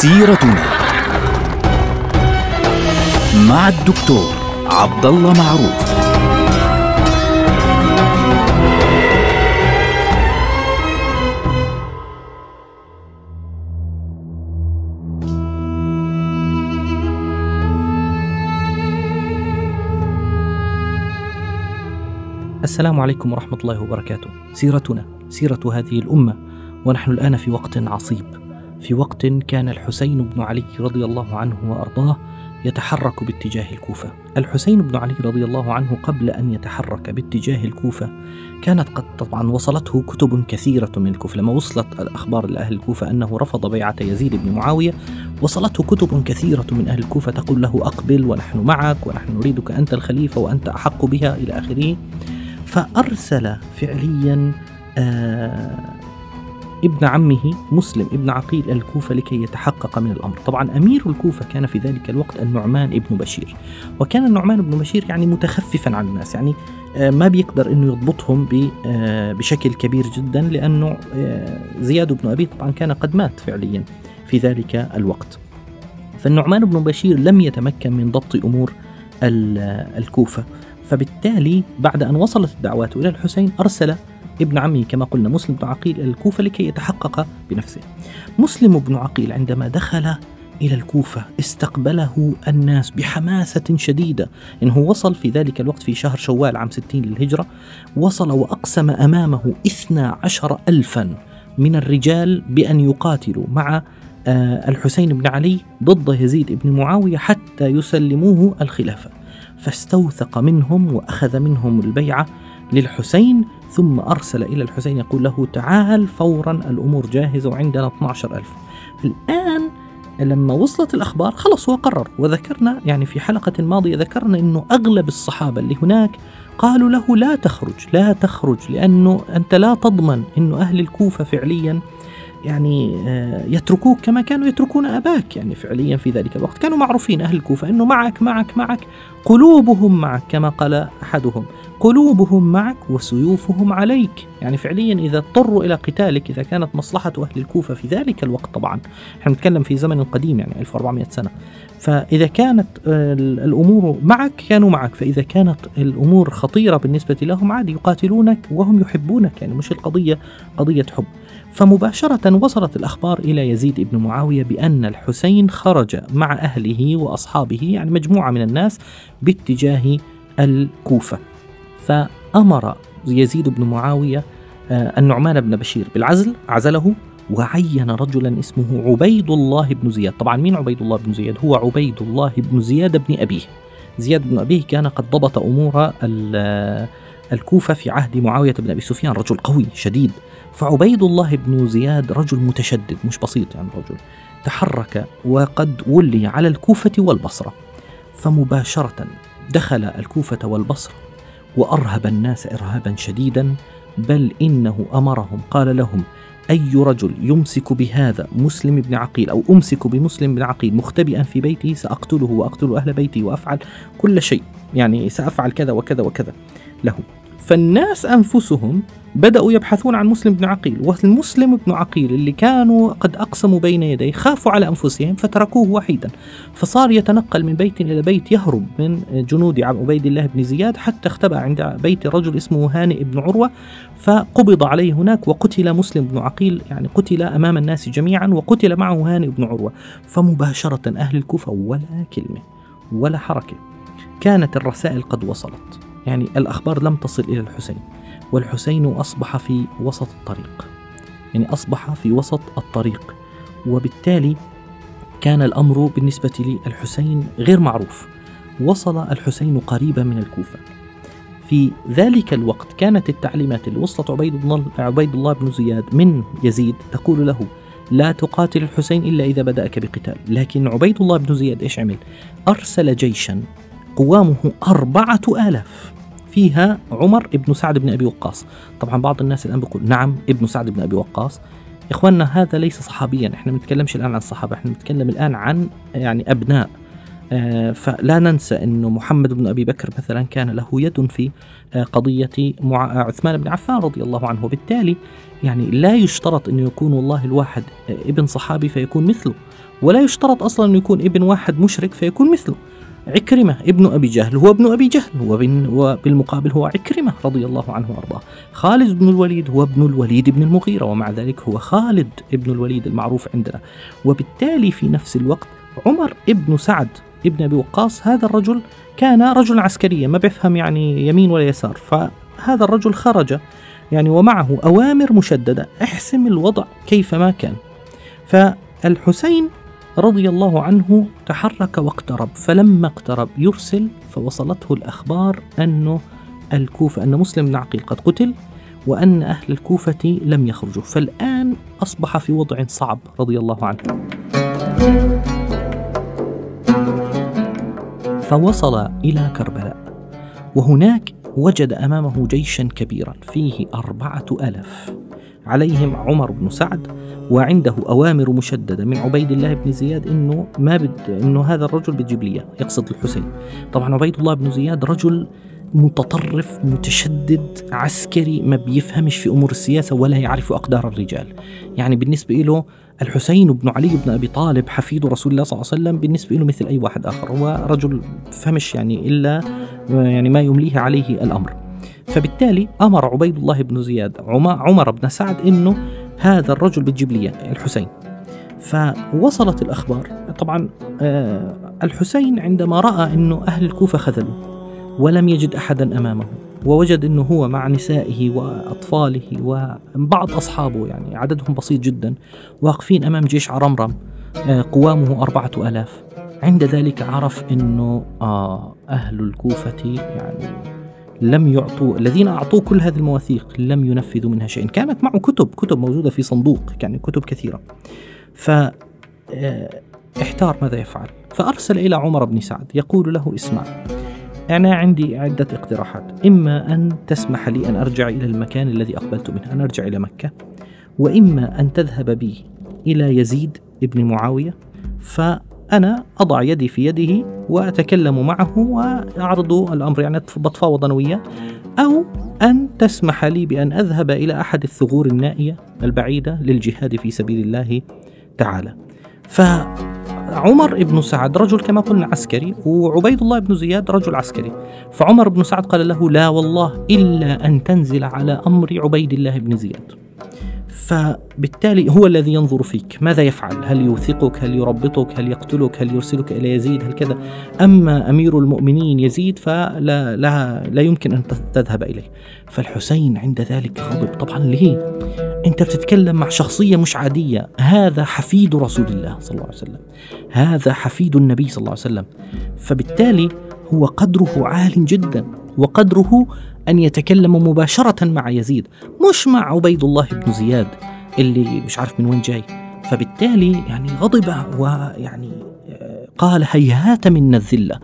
سيرتنا مع الدكتور عبد الله معروف. السلام عليكم ورحمة الله وبركاته. سيرتنا سيرة هذه الأمة، ونحن الآن في وقت عصيب، في وقت كان الحسين بن علي رضي الله عنه وأرضاه يتحرك باتجاه الكوفة. الحسين بن علي رضي الله عنه قبل أن يتحرك باتجاه الكوفة كانت قد طبعا وصلته كتب كثيرة من الكوفة، لما وصلت الأخبار لأهل الكوفة أنه رفض بيعة يزيد بن معاوية وصلته كتب كثيرة من أهل الكوفة تقول له أقبل ونحن معك ونحن نريدك أنت الخليفة وأنت أحق بها إلى آخره. فأرسل فعليا ابن عمه مسلم ابن عقيل الكوفة لكي يتحقق من الأمر. طبعا أمير الكوفة كان في ذلك الوقت النعمان ابن بشير، وكان النعمان ابن بشير يعني متخففا عن الناس، يعني ما بيقدر أنه يضبطهم بشكل كبير جدا، لأنه زياد بن أبي طبعا كان قد مات فعليا في ذلك الوقت. فالنعمان بن بشير لم يتمكن من ضبط أمور الكوفة، فبالتالي بعد أن وصلت الدعوات إلى الحسين أرسل ابن عمه كما قلنا مسلم بن عقيل الكوفة لكي يتحقق بنفسه. مسلم بن عقيل عندما دخل إلى الكوفة استقبله الناس بحماسة شديدة، إنه وصل في ذلك الوقت في شهر شوال عام 60 للهجرة، وصل وأقسم أمامه 12,000 من الرجال بأن يقاتلوا مع الحسين بن علي ضد يزيد بن معاوية حتى يسلموه الخلافة. فاستوثق منهم وأخذ منهم البيعة للحسين، ثم أرسل إلى الحسين يقول له تعال فورا الأمور جاهزة وعندنا 12,000. الآن لما وصلت الأخبار خلص هو قرر، وذكرنا يعني في حلقة ماضية ذكرنا أنه أغلب الصحابة اللي هناك قالوا له لا تخرج لأنه أنت لا تضمن أنه أهل الكوفة فعليا يعني يتركوك كما كانوا يتركون أباك. يعني فعليا في ذلك الوقت كانوا معروفين أهل الكوفة أنه معك قلوبهم معك، كما قال أحدهم قلوبهم معك وسيوفهم عليك. يعني فعليا إذا اضطروا إلى قتالك، إذا كانت مصلحة أهل الكوفة في ذلك الوقت، طبعا نحن نتكلم في زمن قديم يعني 1400 سنة، فإذا كانت الأمور معك كانوا معك، فإذا كانت الأمور خطيرة بالنسبة لهم عادي يقاتلونك وهم يحبونك، يعني مش القضية قضية حب. فمباشرة وصلت الأخبار إلى يزيد بن معاوية بأن الحسين خرج مع أهله وأصحابه، يعني مجموعة من الناس، باتجاه الكوفة. فأمر يزيد بن معاوية النعمان بن بشير بالعزل، عزله وعين رجلا اسمه عبيد الله بن زياد. طبعا مين عبيد الله بن زياد؟ هو عبيد الله بن زياد بن أبيه. زياد بن أبيه كان قد ضبط أمور الكوفة في عهد معاوية بن أبي سفيان، رجل قوي شديد. فعبيد الله بن زياد رجل متشدد مش بسيط، يعني رجل تحرك وقد ولي على الكوفة والبصرة. فمباشرة دخل الكوفة والبصرة وأرهب الناس إرهابا شديدا، بل إنه أمرهم قال لهم أي رجل يمسك بهذا مسلم بن عقيل أو أمسك بمسلم بن عقيل مختبئا في بيته سأقتله وأقتل أهل بيتي وأفعل كل شيء، يعني سأفعل كذا وكذا وكذا له. فالناس أنفسهم بدأوا يبحثون عن مسلم بن عقيل، والمسلم بن عقيل اللي كانوا قد أقسموا بين يديه خافوا على أنفسهم فتركوه وحيدا، فصار يتنقل من بيت إلى بيت يهرب من جنود عبيد الله بن زياد، حتى اختبأ عند بيت رجل اسمه هانئ بن عروة، فقبض عليه هناك وقتل مسلم بن عقيل، يعني قتل أمام الناس جميعا وقتل معه هانئ بن عروة. فمباشرة أهل الكوفة ولا كلمة ولا حركة، كانت الرسائل قد وصلت، يعني الأخبار لم تصل إلى الحسين، والحسين أصبح في وسط الطريق، يعني أصبح في وسط الطريق. وبالتالي كان الأمر بالنسبة للحسين غير معروف. وصل الحسين قريبا من الكوفة في ذلك الوقت. كانت التعليمات اللي وصلت عبيد الله بن زياد من يزيد تقول له لا تقاتل الحسين إلا إذا بدأك بقتال، لكن عبيد الله بن زياد إيش عمل؟ أرسل جيشا قوامه 4,000 فيها عمر ابن سعد بن أبي وقاص. طبعا بعض الناس الآن بيقول نعم ابن سعد بن أبي وقاص، إخواننا هذا ليس صحابيا، إحنا نتكلمش الآن عن الصحابة، إحنا نتكلم الآن عن يعني أبناء. فلا ننسى أنه محمد بن أبي بكر مثلا كان له يد في قضية عثمان بن عفان رضي الله عنه، بالتالي يعني لا يشترط أنه يكون والله الواحد ابن صحابي فيكون مثله، ولا يشترط أصلا أن يكون ابن واحد مشرك فيكون مثله. عكرمة ابن أبي جهل هو ابن أبي جهل، وبالمقابل هو عكرمة رضي الله عنه وأرضاه. خالد بن الوليد هو ابن الوليد بن المغيرة، ومع ذلك هو خالد ابن الوليد المعروف عندنا. وبالتالي في نفس الوقت عمر ابن سعد ابن أبي وقاص، هذا الرجل كان رجلا عسكريا ما بيفهم يعني يمين ولا يسار، فهذا الرجل خرج يعني ومعه أوامر مشددة احسم الوضع كيفما كان. فالحسين رضي الله عنه تحرك واقترب، فلما اقترب يرسل فوصلته الأخبار أنه الكوفة، أن مسلم بن عقيل قد قتل وأن أهل الكوفة لم يخرجوا، فالآن أصبح في وضع صعب رضي الله عنه. فوصل إلى كربلاء، وهناك وجد أمامه جيشا كبيرا فيه 4000 عليهم عمر بن سعد، وعنده أوامر مشددة من عبيد الله بن زياد إنه ما إنه هذا الرجل بتجيب لي، يقصد الحسين. طبعا عبيد الله بن زياد رجل متطرف متشدد عسكري، ما بيفهمش في أمور السياسة ولا يعرف أقدار الرجال. يعني بالنسبة له الحسين بن علي بن أبي طالب حفيد رسول الله صلى الله عليه وسلم بالنسبة له مثل أي واحد آخر، هو رجل فهمش يعني إلا يعني ما يمليه عليه الأمر. فبالتالي أمر عبيد الله بن زياد عمر بن سعد إنه هذا الرجل بتجيب لي الحسين. فوصلت الأخبار. طبعا الحسين عندما رأى إنه أهل الكوفة خذلوا ولم يجد أحدا أمامه، ووجد إنه هو مع نسائه وأطفاله وبعض أصحابه يعني عددهم بسيط جدا واقفين أمام جيش عرمرم قوامه 4000، عند ذلك عرف إنه أهل الكوفة يعني لم يعطوا، الذين أعطوه كل هذه المواثيق لم ينفذوا منها شيء. كانت معه كتب موجودة في صندوق، يعني كتب كثيرة. فاحتار ماذا يفعل، فأرسل إلى عمر بن سعد يقول له: اسمع، أنا عندي عدة اقتراحات، إما أن تسمح لي أن أرجع إلى المكان الذي أقبلت منه، أن أرجع إلى مكة، وإما أن تذهب بي إلى يزيد ابن معاوية، فأنا أضع يدي في يده وأتكلم معه وأعرض الأمر، يعني بتفاوض أنا وياه، أو أن تسمح لي بأن أذهب إلى أحد الثغور النائية البعيدة للجهاد في سبيل الله تعالى. فعمر بن سعد رجل كما قلنا عسكري، وعبيد الله بن زياد رجل عسكري، فعمر بن سعد قال له: لا والله، إلا أن تنزل على أمر عبيد الله بن زياد، فبالتالي هو الذي ينظر فيك ماذا يفعل، هل يوثقك، هل يربطك، هل يقتلك، هل يرسلك إلى يزيد، هل كذا. أما أمير المؤمنين يزيد فلا لا يمكن أن تذهب إليه. فالحسين عند ذلك غضب. طبعا ليه؟ أنت بتتكلم مع شخصية مش عادية، هذا حفيد رسول الله صلى الله عليه وسلم، هذا حفيد النبي صلى الله عليه وسلم، فبالتالي هو قدره عال جدا، وقدره أن يتكلم مباشرة مع يزيد مش مع عبيد الله بن زياد اللي مش عارف من وين جاي. فبالتالي يعني غضب، ويعني قال: هيهات من الذلة،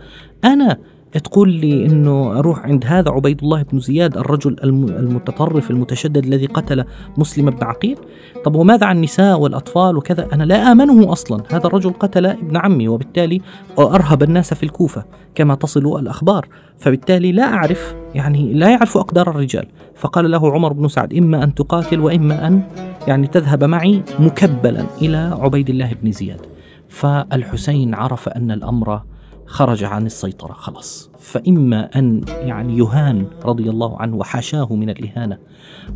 أنا تقول لي أنه أروح عند هذا عبيد الله بن زياد الرجل المتطرف المتشدد الذي قتل مسلم بن عقيل؟ طب وماذا عن النساء والأطفال وكذا؟ أنا لا آمنه أصلا، هذا الرجل قتل ابن عمي، وبالتالي أرهب الناس في الكوفة كما تصل الأخبار، فبالتالي لا أعرف، يعني لا يعرف أقدار الرجال. فقال له عمر بن سعد: إما أن تقاتل، وإما أن يعني تذهب معي مكبلا إلى عبيد الله بن زياد. فالحسين عرف أن الأمر خرج عن السيطرة خلاص، فإما أن يعني يهان رضي الله عنه وحاشاه من الإهانة،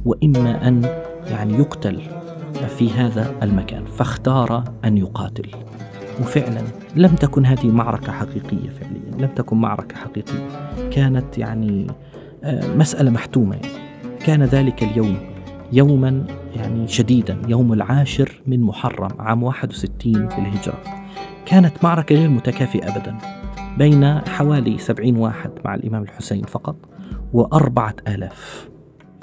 وإما أن يعني يقتل في هذا المكان. فاختار أن يقاتل، وفعلا لم تكن هذه معركة حقيقية، فعليا لم تكن معركة حقيقية، كانت يعني مسألة محتومة. كان ذلك اليوم يوما يعني شديدا، يوم 10 من محرم عام 61 في الهجرة. كانت معركة غير متكافئة أبدا، بين حوالي 70 واحد مع الإمام الحسين فقط و4000.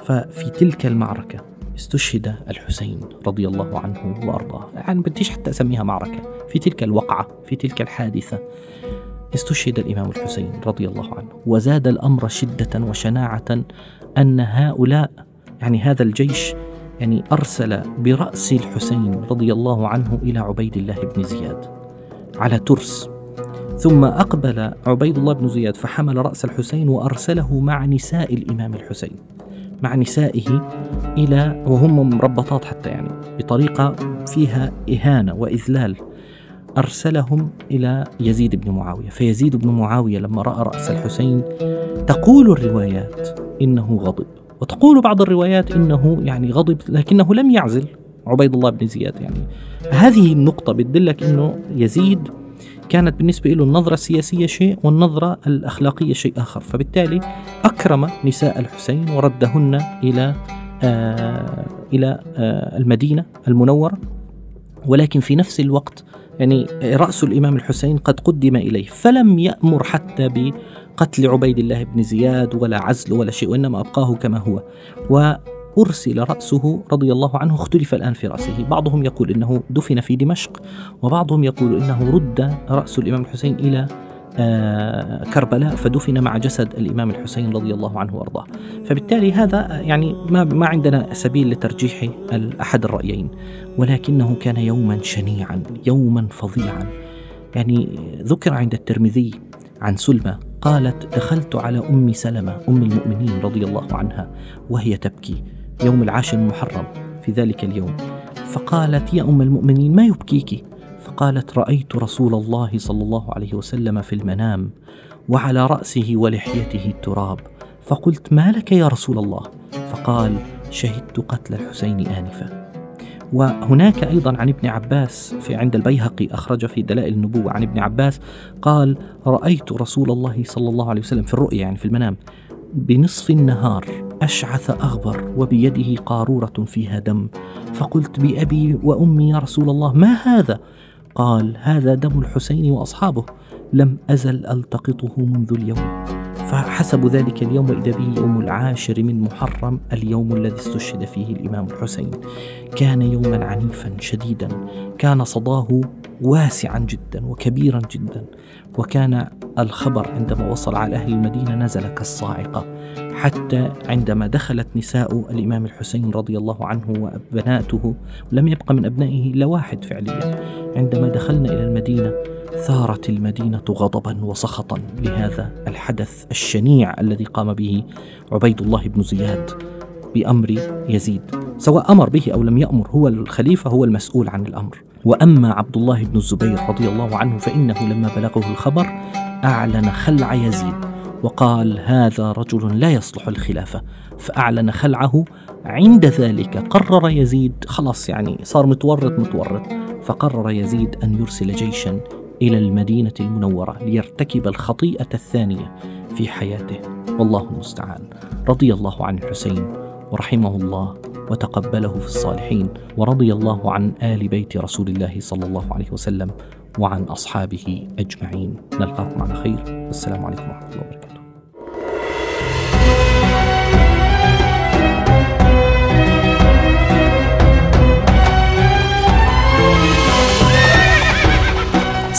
ففي تلك المعركة استشهد الحسين رضي الله عنه وأرضاه، يعني بديش حتى أسميها معركة، في تلك الوقعة في تلك الحادثة استشهد الإمام الحسين رضي الله عنه. وزاد الأمر شدة وشناعة أن هؤلاء يعني هذا الجيش يعني أرسل برأس الحسين رضي الله عنه إلى عبيد الله بن زياد على ترس، ثم أقبل عبيد الله بن زياد فحمل رأس الحسين وأرسله مع نساء الإمام الحسين، مع نسائه إلى وهم مربطات حتى، يعني بطريقة فيها إهانة وإذلال، أرسلهم إلى يزيد بن معاوية. فيزيد بن معاوية لما رأى رأس الحسين تقول الروايات إنه غضب، وتقول بعض الروايات إنه يعني غضب لكنه لم يعزل عبيد الله بن زياد. يعني هذه النقطة بتدلك إنه يزيد كانت بالنسبة له النظرة السياسية شيء والنظرة الأخلاقية شيء آخر، فبالتالي أكرم نساء الحسين وردهن إلى المدينة المنورة، ولكن في نفس الوقت يعني رأس الإمام الحسين قد قدم إليه، فلم يأمر حتى بقتل عبيد الله بن زياد ولا عزل ولا شيء، وإنما أبقاه كما هو وأرسل رأسه رضي الله عنه. اختلف الآن في رأسه، بعضهم يقول إنه دفن في دمشق، وبعضهم يقول إنه رد رأس الإمام الحسين إلى كربلاء فدفن مع جسد الإمام الحسين رضي الله عنه وأرضاه. فبالتالي هذا يعني ما عندنا سبيل لترجيح أحد الرأيين، ولكنه كان يوما شنيعا، يوما فظيعا. يعني ذكر عند الترمذي عن سلمى قالت: دخلت على أم سلمة أم المؤمنين رضي الله عنها وهي تبكي يوم 10 محرم في ذلك اليوم، فقالت: يا أم المؤمنين ما يبكيك؟ فقالت: رأيت رسول الله صلى الله عليه وسلم في المنام وعلى رأسه ولحيته التراب، فقلت: ما لك يا رسول الله؟ فقال: شهدت قتل الحسين آنفا. وهناك أيضا عن ابن عباس في عند البيهقي، أخرج في دلائل النبوة عن ابن عباس قال: رأيت رسول الله صلى الله عليه وسلم في الرؤيا يعني في المنام بنصف النهار أشعث أغبر وبيده قارورة فيها دم، فقلت بأبي وأمي يا رسول الله ما هذا؟ قال: هذا دم الحسين وأصحابه لم أزل ألتقطه منذ اليوم. فحسب ذلك اليوم إذا به يوم 10 من محرم، اليوم الذي استشهد فيه الإمام الحسين. كان يوما عنيفا شديدا، كان صداه واسعا جدا وكبيرا جدا، وكان الخبر عندما وصل على أهل المدينة نزل كالصاعقة، حتى عندما دخلت نساء الإمام الحسين رضي الله عنه وبناته لم يبق من أبنائه إلا واحد فعليا. عندما دخلنا إلى المدينة ثارت المدينة غضبا وسخطا لهذا الحدث الشنيع الذي قام به عبيد الله بن زياد بأمر يزيد، سواء أمر به أو لم يأمر، هو الخليفة هو المسؤول عن الأمر. وأما عبد الله بن الزبير رضي الله عنه فإنه لما بلغه الخبر أعلن خلع يزيد وقال: هذا رجل لا يصلح الخلافة، فأعلن خلعه. عند ذلك قرر يزيد، خلاص يعني صار متورط، فقرر يزيد أن يرسل جيشا إلى المدينة المنورة ليرتكب الخطيئة الثانية في حياته، والله المستعان. رضي الله عن الحسين ورحمه الله وتقبله في الصالحين، ورضي الله عن آل بيت رسول الله صلى الله عليه وسلم وعن أصحابه أجمعين. نلقاكم على خير، والسلام عليكم ورحمة الله وبركاته.